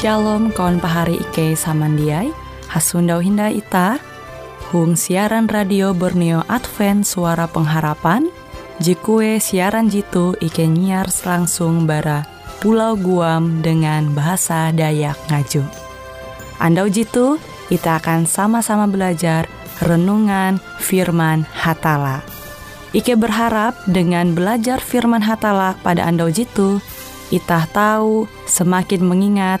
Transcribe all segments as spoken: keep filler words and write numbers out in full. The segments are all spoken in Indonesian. Shalom kawan pahari Ike Samandiai, Hasundau Hinda Ita, Hung siaran radio Borneo Advent Suara Pengharapan, jikue siaran jitu Ike nyiar langsung bara Pulau Guam dengan bahasa Dayak Ngaju. Andau jitu, kita akan sama-sama belajar renungan firman Hatala. Ike berharap dengan belajar firman Hatala pada andau jitu, kita tahu semakin mengingat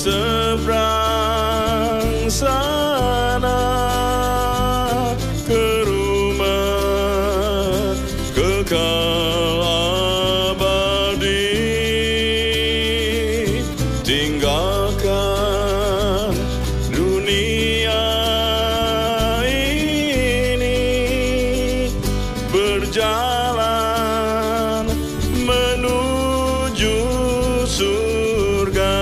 Seberang sana, ke rumah kekal abadi, tinggalkan dunia ini, berjalan menuju surga.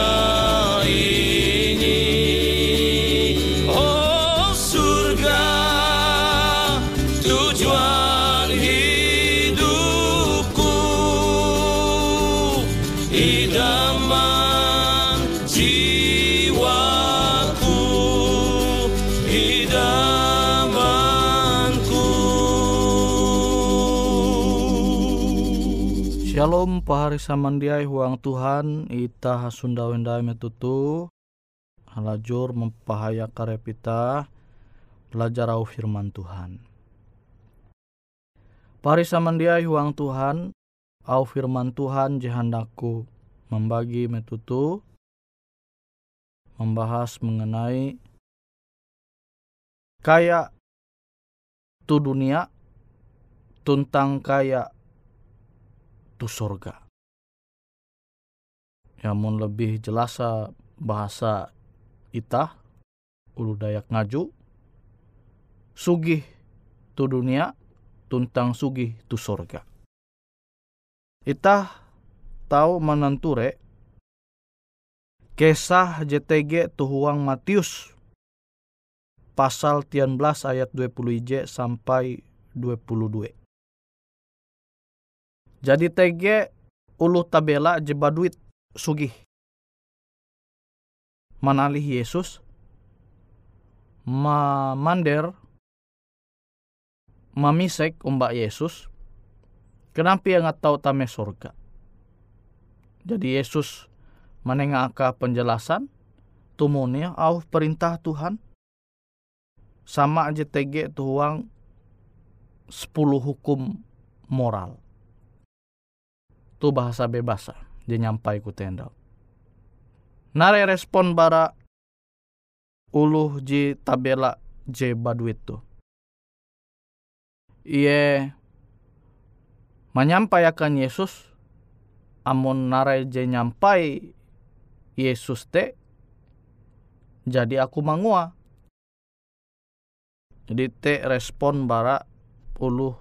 ini. Oh surga, tujuan hidup. Shalom pahari samandiai huang Tuhan, ita hasundau endai metutu halajur mempahaya karepita belajar au firman Tuhan. Pahari samandiai huang Tuhan, au firman Tuhan jehandaku membagi metutu membahas mengenai kaya tu dunia tuntang kaya tu surga. Namun lebih jelasa bahasa itah ulu Dayak Ngaju, sugih tu dunia tuntang sugih tu surga. Itah tahu menenture kisah J T G tu huang Matius pasal tiga belas ayat dua puluh j sampai dua puluh dua. Jadi T G uluh tabela jeba duit sugih. Manalih Yesus mander mamisek umbak Yesus. Kenapa yang ngatau tame surga? Jadi Yesus menengaka penjelasan tumunia au perintah Tuhan. Sama aja T G tuang sepuluh hukum moral. Tu bahasa bebasa, dia nyampai ku tendal. Nare respon bara uluh ji tabela je baduit tu. Iye menyampaikan Yesus, amun nare je nyampai Yesus te, jadi aku mangua. Jadi te respon bara uluh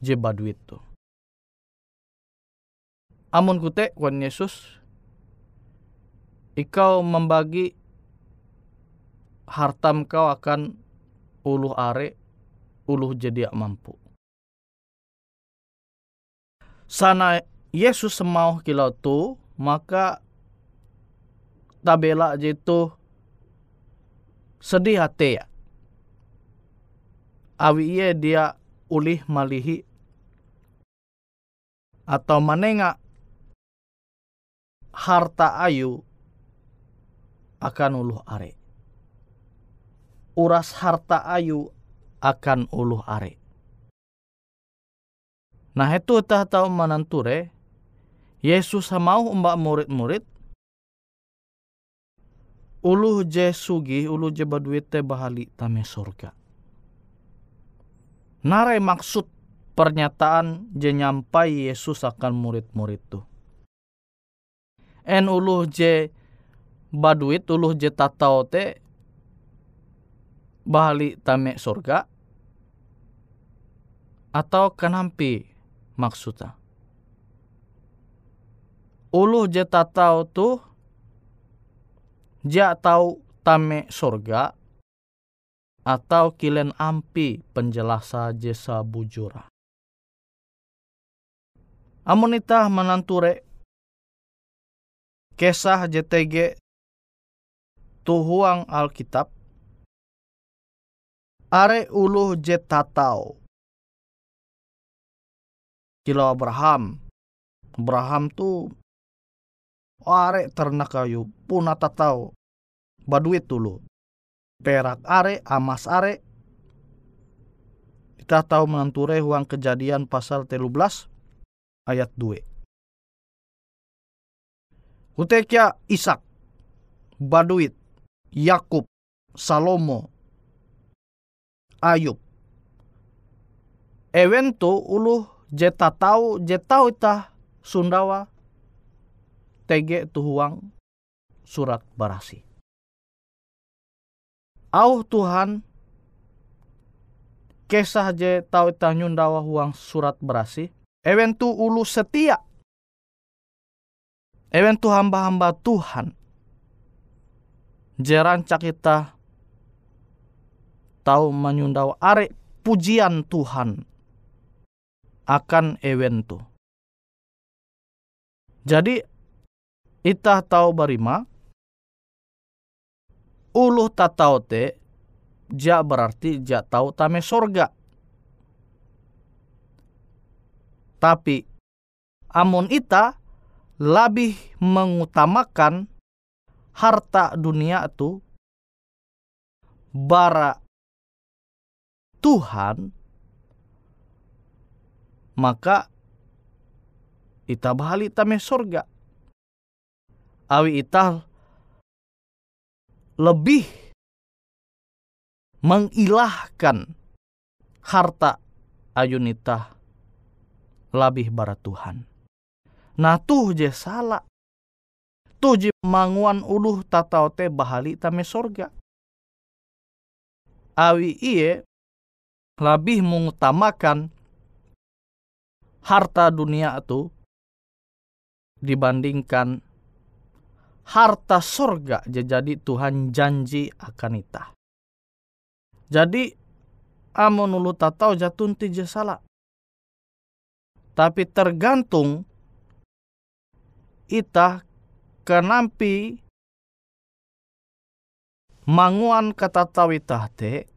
je baduit tu. Amun kute kuan Yesus, ikau membagi hartam kau akan uluh are, uluh jadi mampu. Sana Yesus semau kilau tu, maka tabela jitu sedih hati ya. Awi ye dia ulih malihi atau manenga harta ayu akan uluh are. Uras harta ayu akan uluh are. Nah itu tah tau mananture Yesus mau umbak murid-murid uluh je sugi uluh je baduit te bahali tame surga. Nare maksud pernyataan je nyampai Yesus akan murid-murid tu. En uluh je baduit, uluh je tatau te bahali tame surga. Atau kanampi maksudnya. Uluh je tatau tu, ja tau tame surga. Atau kilen ampi penjelasa jesa bujura. Amun itah menanture kesah J T G tuhuang Alkitab. Are uluh jetatau. Kilo Abraham. Abraham tu are ternak kayu puna tatau baduit dulu. Perak are, amas are. Kita tahu menanture huang Kejadian pasal tiga belas ayat dua. Kutekya Ishak, baduit, Yakub, Salomo, Ayub. Ewentu uluh jeta tahu, jeta itah Sundawa tege tuhuang surat Barasi. Au Tuhan, kesah je tau itah nyundawa huang surat Berasi. Ewentu ulu setia. Ewentu hamba-hamba Tuhan. Jerancak itah tau menyundawa arek pujian Tuhan akan ewentu. Jadi itah tau barima. Uluh tatau te, ja berarti ja tau tame sorga. Tapi, amun ita labih mengutamakan harta dunia tu, bara Tuhan, maka ita bahali tame sorga. Awi ita lebih mengilahkan harta ayunitah labih bara Tuhan. Nah tuh je salah. Tuh je manguan uluh tatau te bahali tame sorga. Awi iye labih mengutamakan harta dunia tu dibandingkan harta sorga, jadi Tuhan janji akan itah. Jadi amonulu tatau jatun tija salah. Tapi tergantung itah kenampi manguan katatau itah te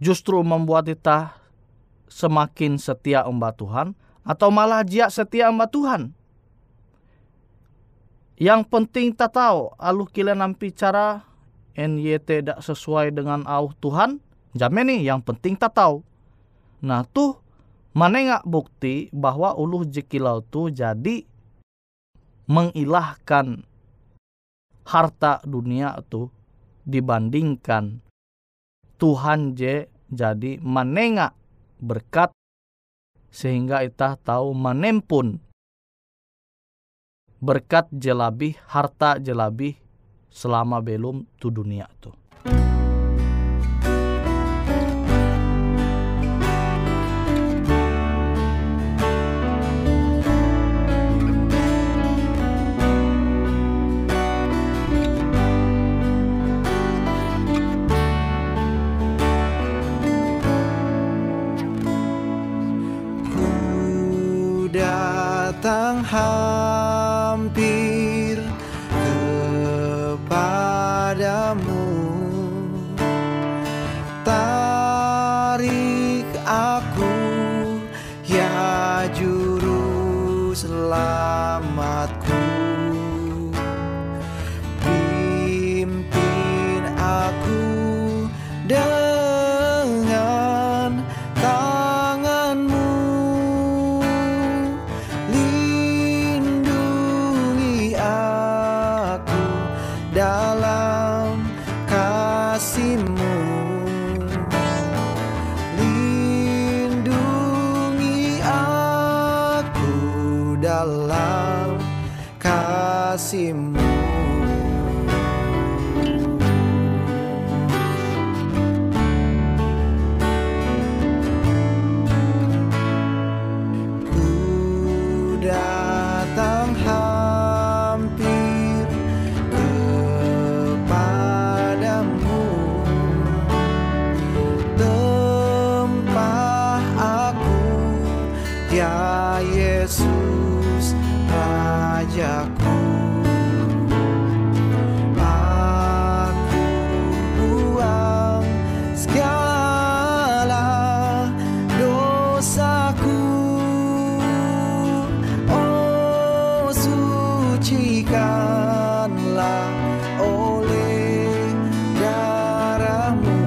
justru membuat itah semakin setia amba Tuhan atau malah jia setia amba Tuhan. Yang penting tatau aluh kila nampi cara N Y T tidak sesuai dengan au Tuhan, jamin nih yang penting tatau. Nah tuh manengak bukti bahwa uluh jekilau tu jadi mengilahkan harta dunia tu dibandingkan Tuhan je jadi manengak berkat sehingga itah tahu manempun berkat jelabih harta jelabih selama belum tu dunia tu. Ku datang hampir padamu, tarik aku ya juru selamatku, pimpin aku dengan tanganmu, lindungi aku dalam kasihmu, lindungi aku dalam kasihmu. Ku datang hampir kepadamu, ya Yesus Rajaku, aku buang segala dosaku, oh sucikanlah oleh darahmu,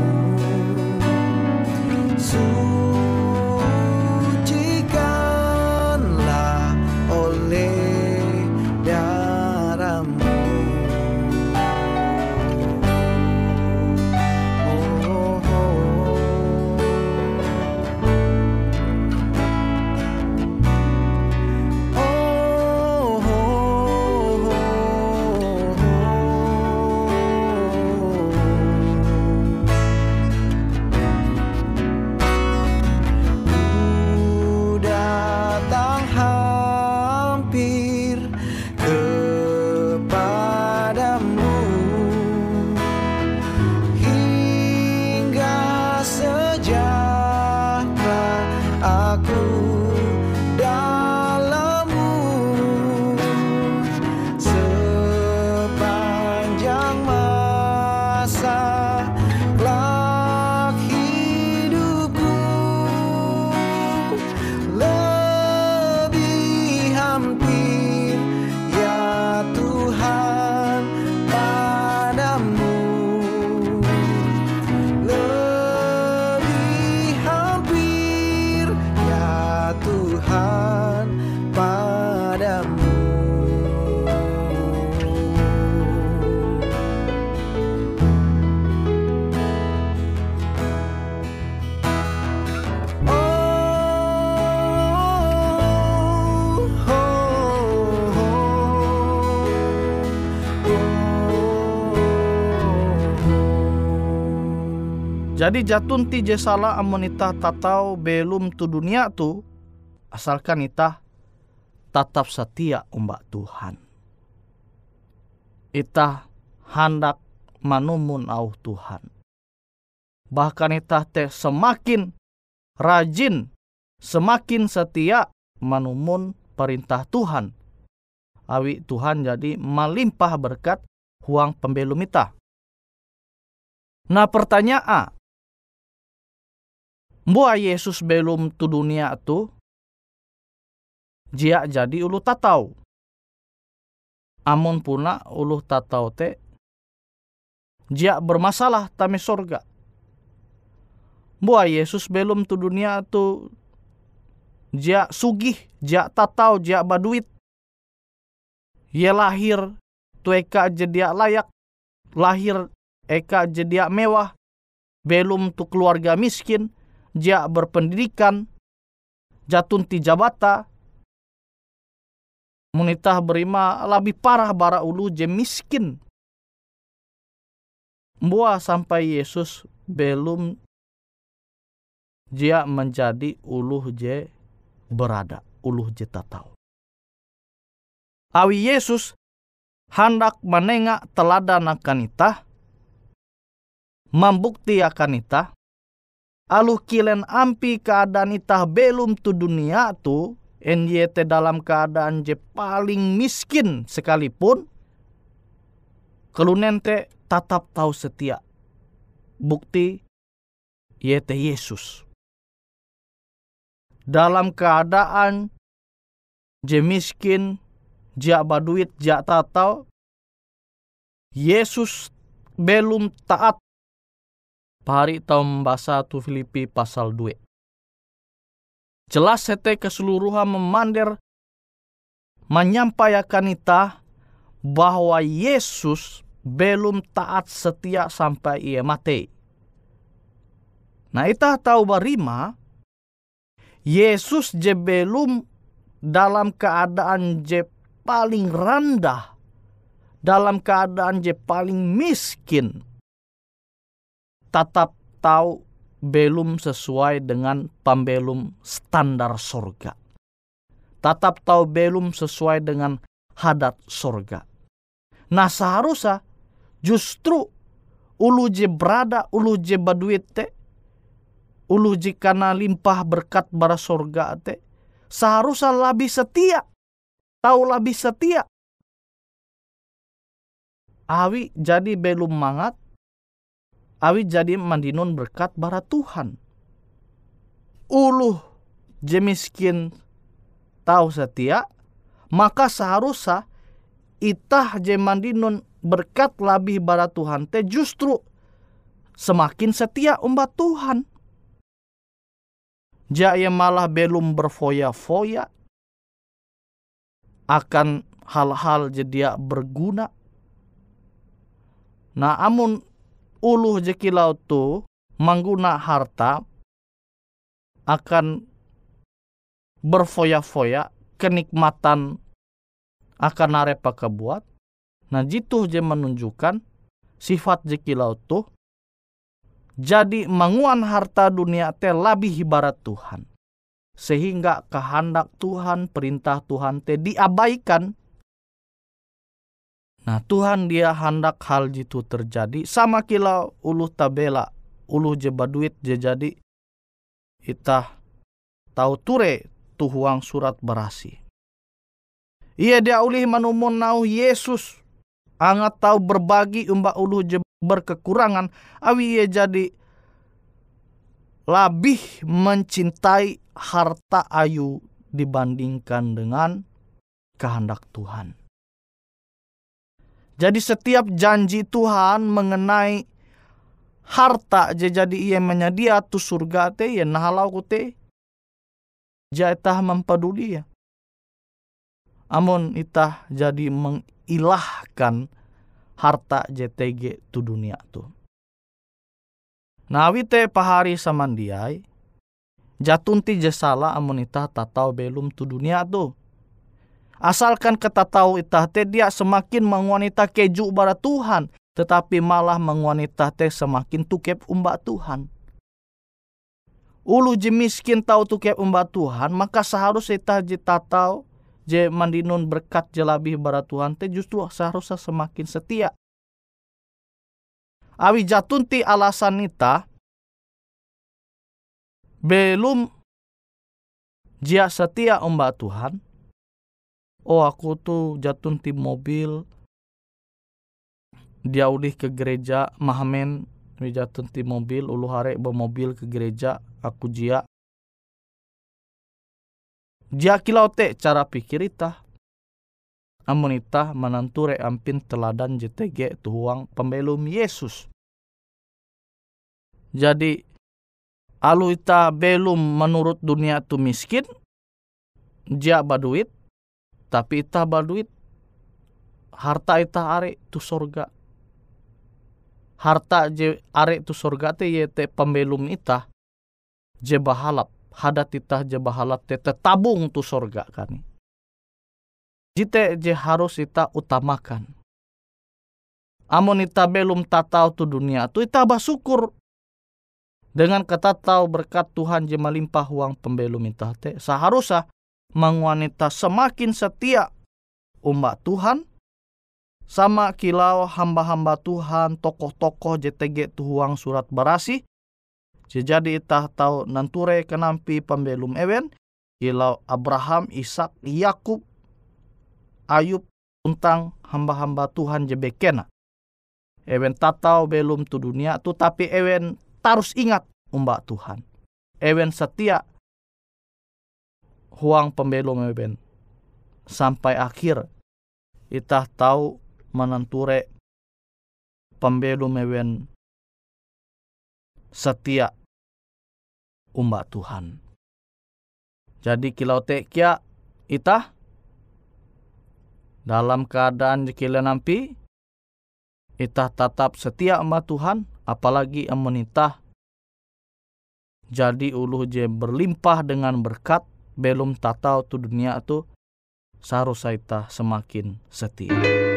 jadi jatun ti je salah amun itah tatau belum tu dunia tu, asalkan itah tatap setia umbak Tuhan. Itah handak manumun au Tuhan. bahkan eta teh semakin rajin, semakin setia manumun perintah Tuhan. Awi Tuhan jadi malimpah berkat huang pembelumita. Nah pertanyaan, mbua Yesus belum tu dunia tu, jia jadi ulu tatau. Amun puna ulu tatau te, jia bermasalah tame sorga. Mbua Yesus belum tu dunia tu, jia sugih, jia tatau, jia baduit. Ia lahir, tu eka jedia layak, lahir eka jedia mewah, belum tu keluarga miskin, jia berpendidikan, jatun ti jabata, munitah berima lebih parah bara ulu je miskin. Mbua sampai Yesus belum jia menjadi uluh je berada, uluh je tatau. Awi Yesus handak menengak teladan akan itah, membukti akan itah, aluh kilen ampi keadaan itah belum tu dunia tu, N Y T dalam keadaan je paling miskin sekalipun, kelunen te tatap tau setia. Bukti Y T Yesus. Dalam keadaan je miskin, jak baduit, jak tatau, Yesus belum taat. Pari tau membasa tu Filipi pasal dua. Jelas sete keseluruhan memandir menyampaikan itah bahwa Yesus belum taat setia sampai ia mati. Nah itah tahu barima Yesus je belum dalam keadaan je paling rendah, dalam keadaan je paling miskin, tatap tau belum sesuai dengan pembelum standar sorga. Tatap tau belum sesuai dengan hadat sorga. Nah seharusnya justru ulu je berada, ulu je baduit te, ulu je kana limpah berkat bara sorga te, seharusnya lebih setia, tau lebih setia. Awi jadi belum mangat, awi jadi mandinun berkat bara Tuhan. Uluh je miskin tau setia, maka seharusnya itah je mandinun berkat labih bara Tuhan te justru semakin setia umbat Tuhan. Jaya malah belum berfoya-foya akan hal-hal jedia berguna. Nah amun uluh jekilau tu mengguna harta akan berfoya-foya, kenikmatan akan narep kebuat. Nah jitu je menunjukkan sifat jekilau tu jadi menguan harta dunia te labih ibarat Tuhan, sehingga kehendak Tuhan, perintah Tuhan te diabaikan. Nah Tuhan dia hendak hal jitu terjadi sama kilau uluh tabela, uluh je baduit je jadi itah tau ture tuhuang surat berasi. Ia dia ulih manumun nau Yesus angat tau berbagi umba uluh je berkekurangan, awi ia jadi labih mencintai harta ayu dibandingkan dengan kehendak Tuhan. Jadi setiap janji Tuhan mengenai harta je jadi ia menyedia tu surga te, ia nahalau kute, jaitah mempeduli ya. Amun itah jadi mengilahkan harta J T G tu dunia tu. Nah awi te pahari samandiai, jatun ti je salah amun itah tatau belum tu dunia tu. Asalkan ketatau itah te dia semakin menguanita keju bara Tuhan, tetapi malah menguanita te semakin tukep umbak Tuhan. Ulu je miskin tau tukep umbak Tuhan, maka seharusnya itah je tatau je mandinun berkat je labih bara Tuhan te justru seharusnya semakin setia. Awi jatun ti alasan itah Belum jia setia omba Tuhan. Oh, aku tuh jatun tim mobil. Dia ulih ke gereja, mahamen jatun tim mobil, ulu hare bermobil ke gereja, aku jia. Jia kilau te cara pikir itah. Amun itah menanture ampin teladan J T G tuang pembelum Yesus. Jadi alu ita belum menurut dunia tu miskin, jia baduit, tapi ita baduit, harta ita arek tu sorga. Harta je arek tu sorga te yete pembelum ita, je bahalap, hadat ita je bahalap te tabung tu sorga kani. Jite je harus ita utamakan. Amun ita belum tatau tu dunia tu ita basyukur. Dengan kata tahu berkat Tuhan je melimpah uang pembelum itah te seharusnya mangwanita semakin setia umat Tuhan sama kilau hamba-hamba Tuhan tokoh-tokoh J T G tuang surat berasi jadi itah tahu nanture kenampi pembelum ewen kilau Abraham, Ishak, Yakub, Ayub untang hamba-hamba Tuhan je bekena ewen tatau belum tu dunia tu tapi ewen tarus ingat umbak Tuhan. Ewen setia huang pembelum ewen. Sampai akhir itah tahu menanture pembelum ewen setia umbak Tuhan. Jadi kilau tekia itah dalam keadaan jekile nampi itah tatap setia umbak Tuhan. Apalagi amunitah jadi uluh je berlimpah dengan berkat belum tatau tu dunia tu sarus saitah semakin setia. Tiada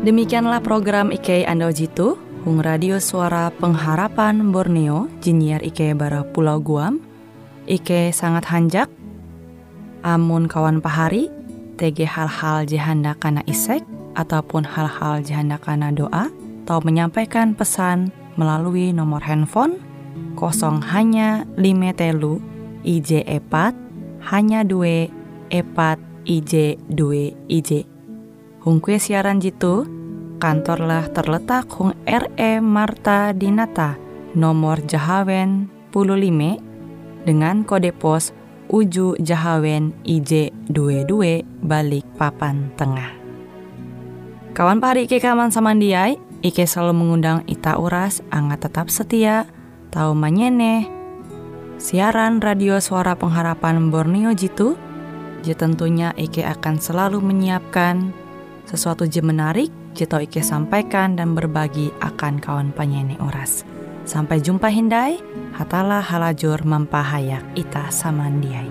Demikianlah program I K Andau Jitu, Hung Radio Suara Pengharapan Borneo, Jinier I K Bara Pulau Guam, I K Sangat Hanjak, Amun Kawan Pahari, T G Hal-Hal Jihanda Kana Isek, ataupun Hal-Hal Jihanda Kana Doa, atau menyampaikan pesan melalui nomor handphone kosong hanya lima telu ij epat hanya dua epat ij dua ij. Hung kue siaran jitu, kantorlah terletak Hung R E Marta Dinata, nomor Jahawen lima dengan kode pos Uju Jahawen I J dua puluh dua Balikpapan Tengah. Kawan pahari Ike Kaman Samandiai, Ike selalu mengundang Ita Uras, angga tetap setia, tau manyene, siaran radio Suara Pengharapan Borneo jitu, je tentunya Ike akan selalu menyiapkan sesuatu je menarik, je tau Ike sampaikan dan berbagi akan kawan penyanyi Oras. Sampai jumpa Hindai, hatalah halajur mempahayak Ita Samandiai.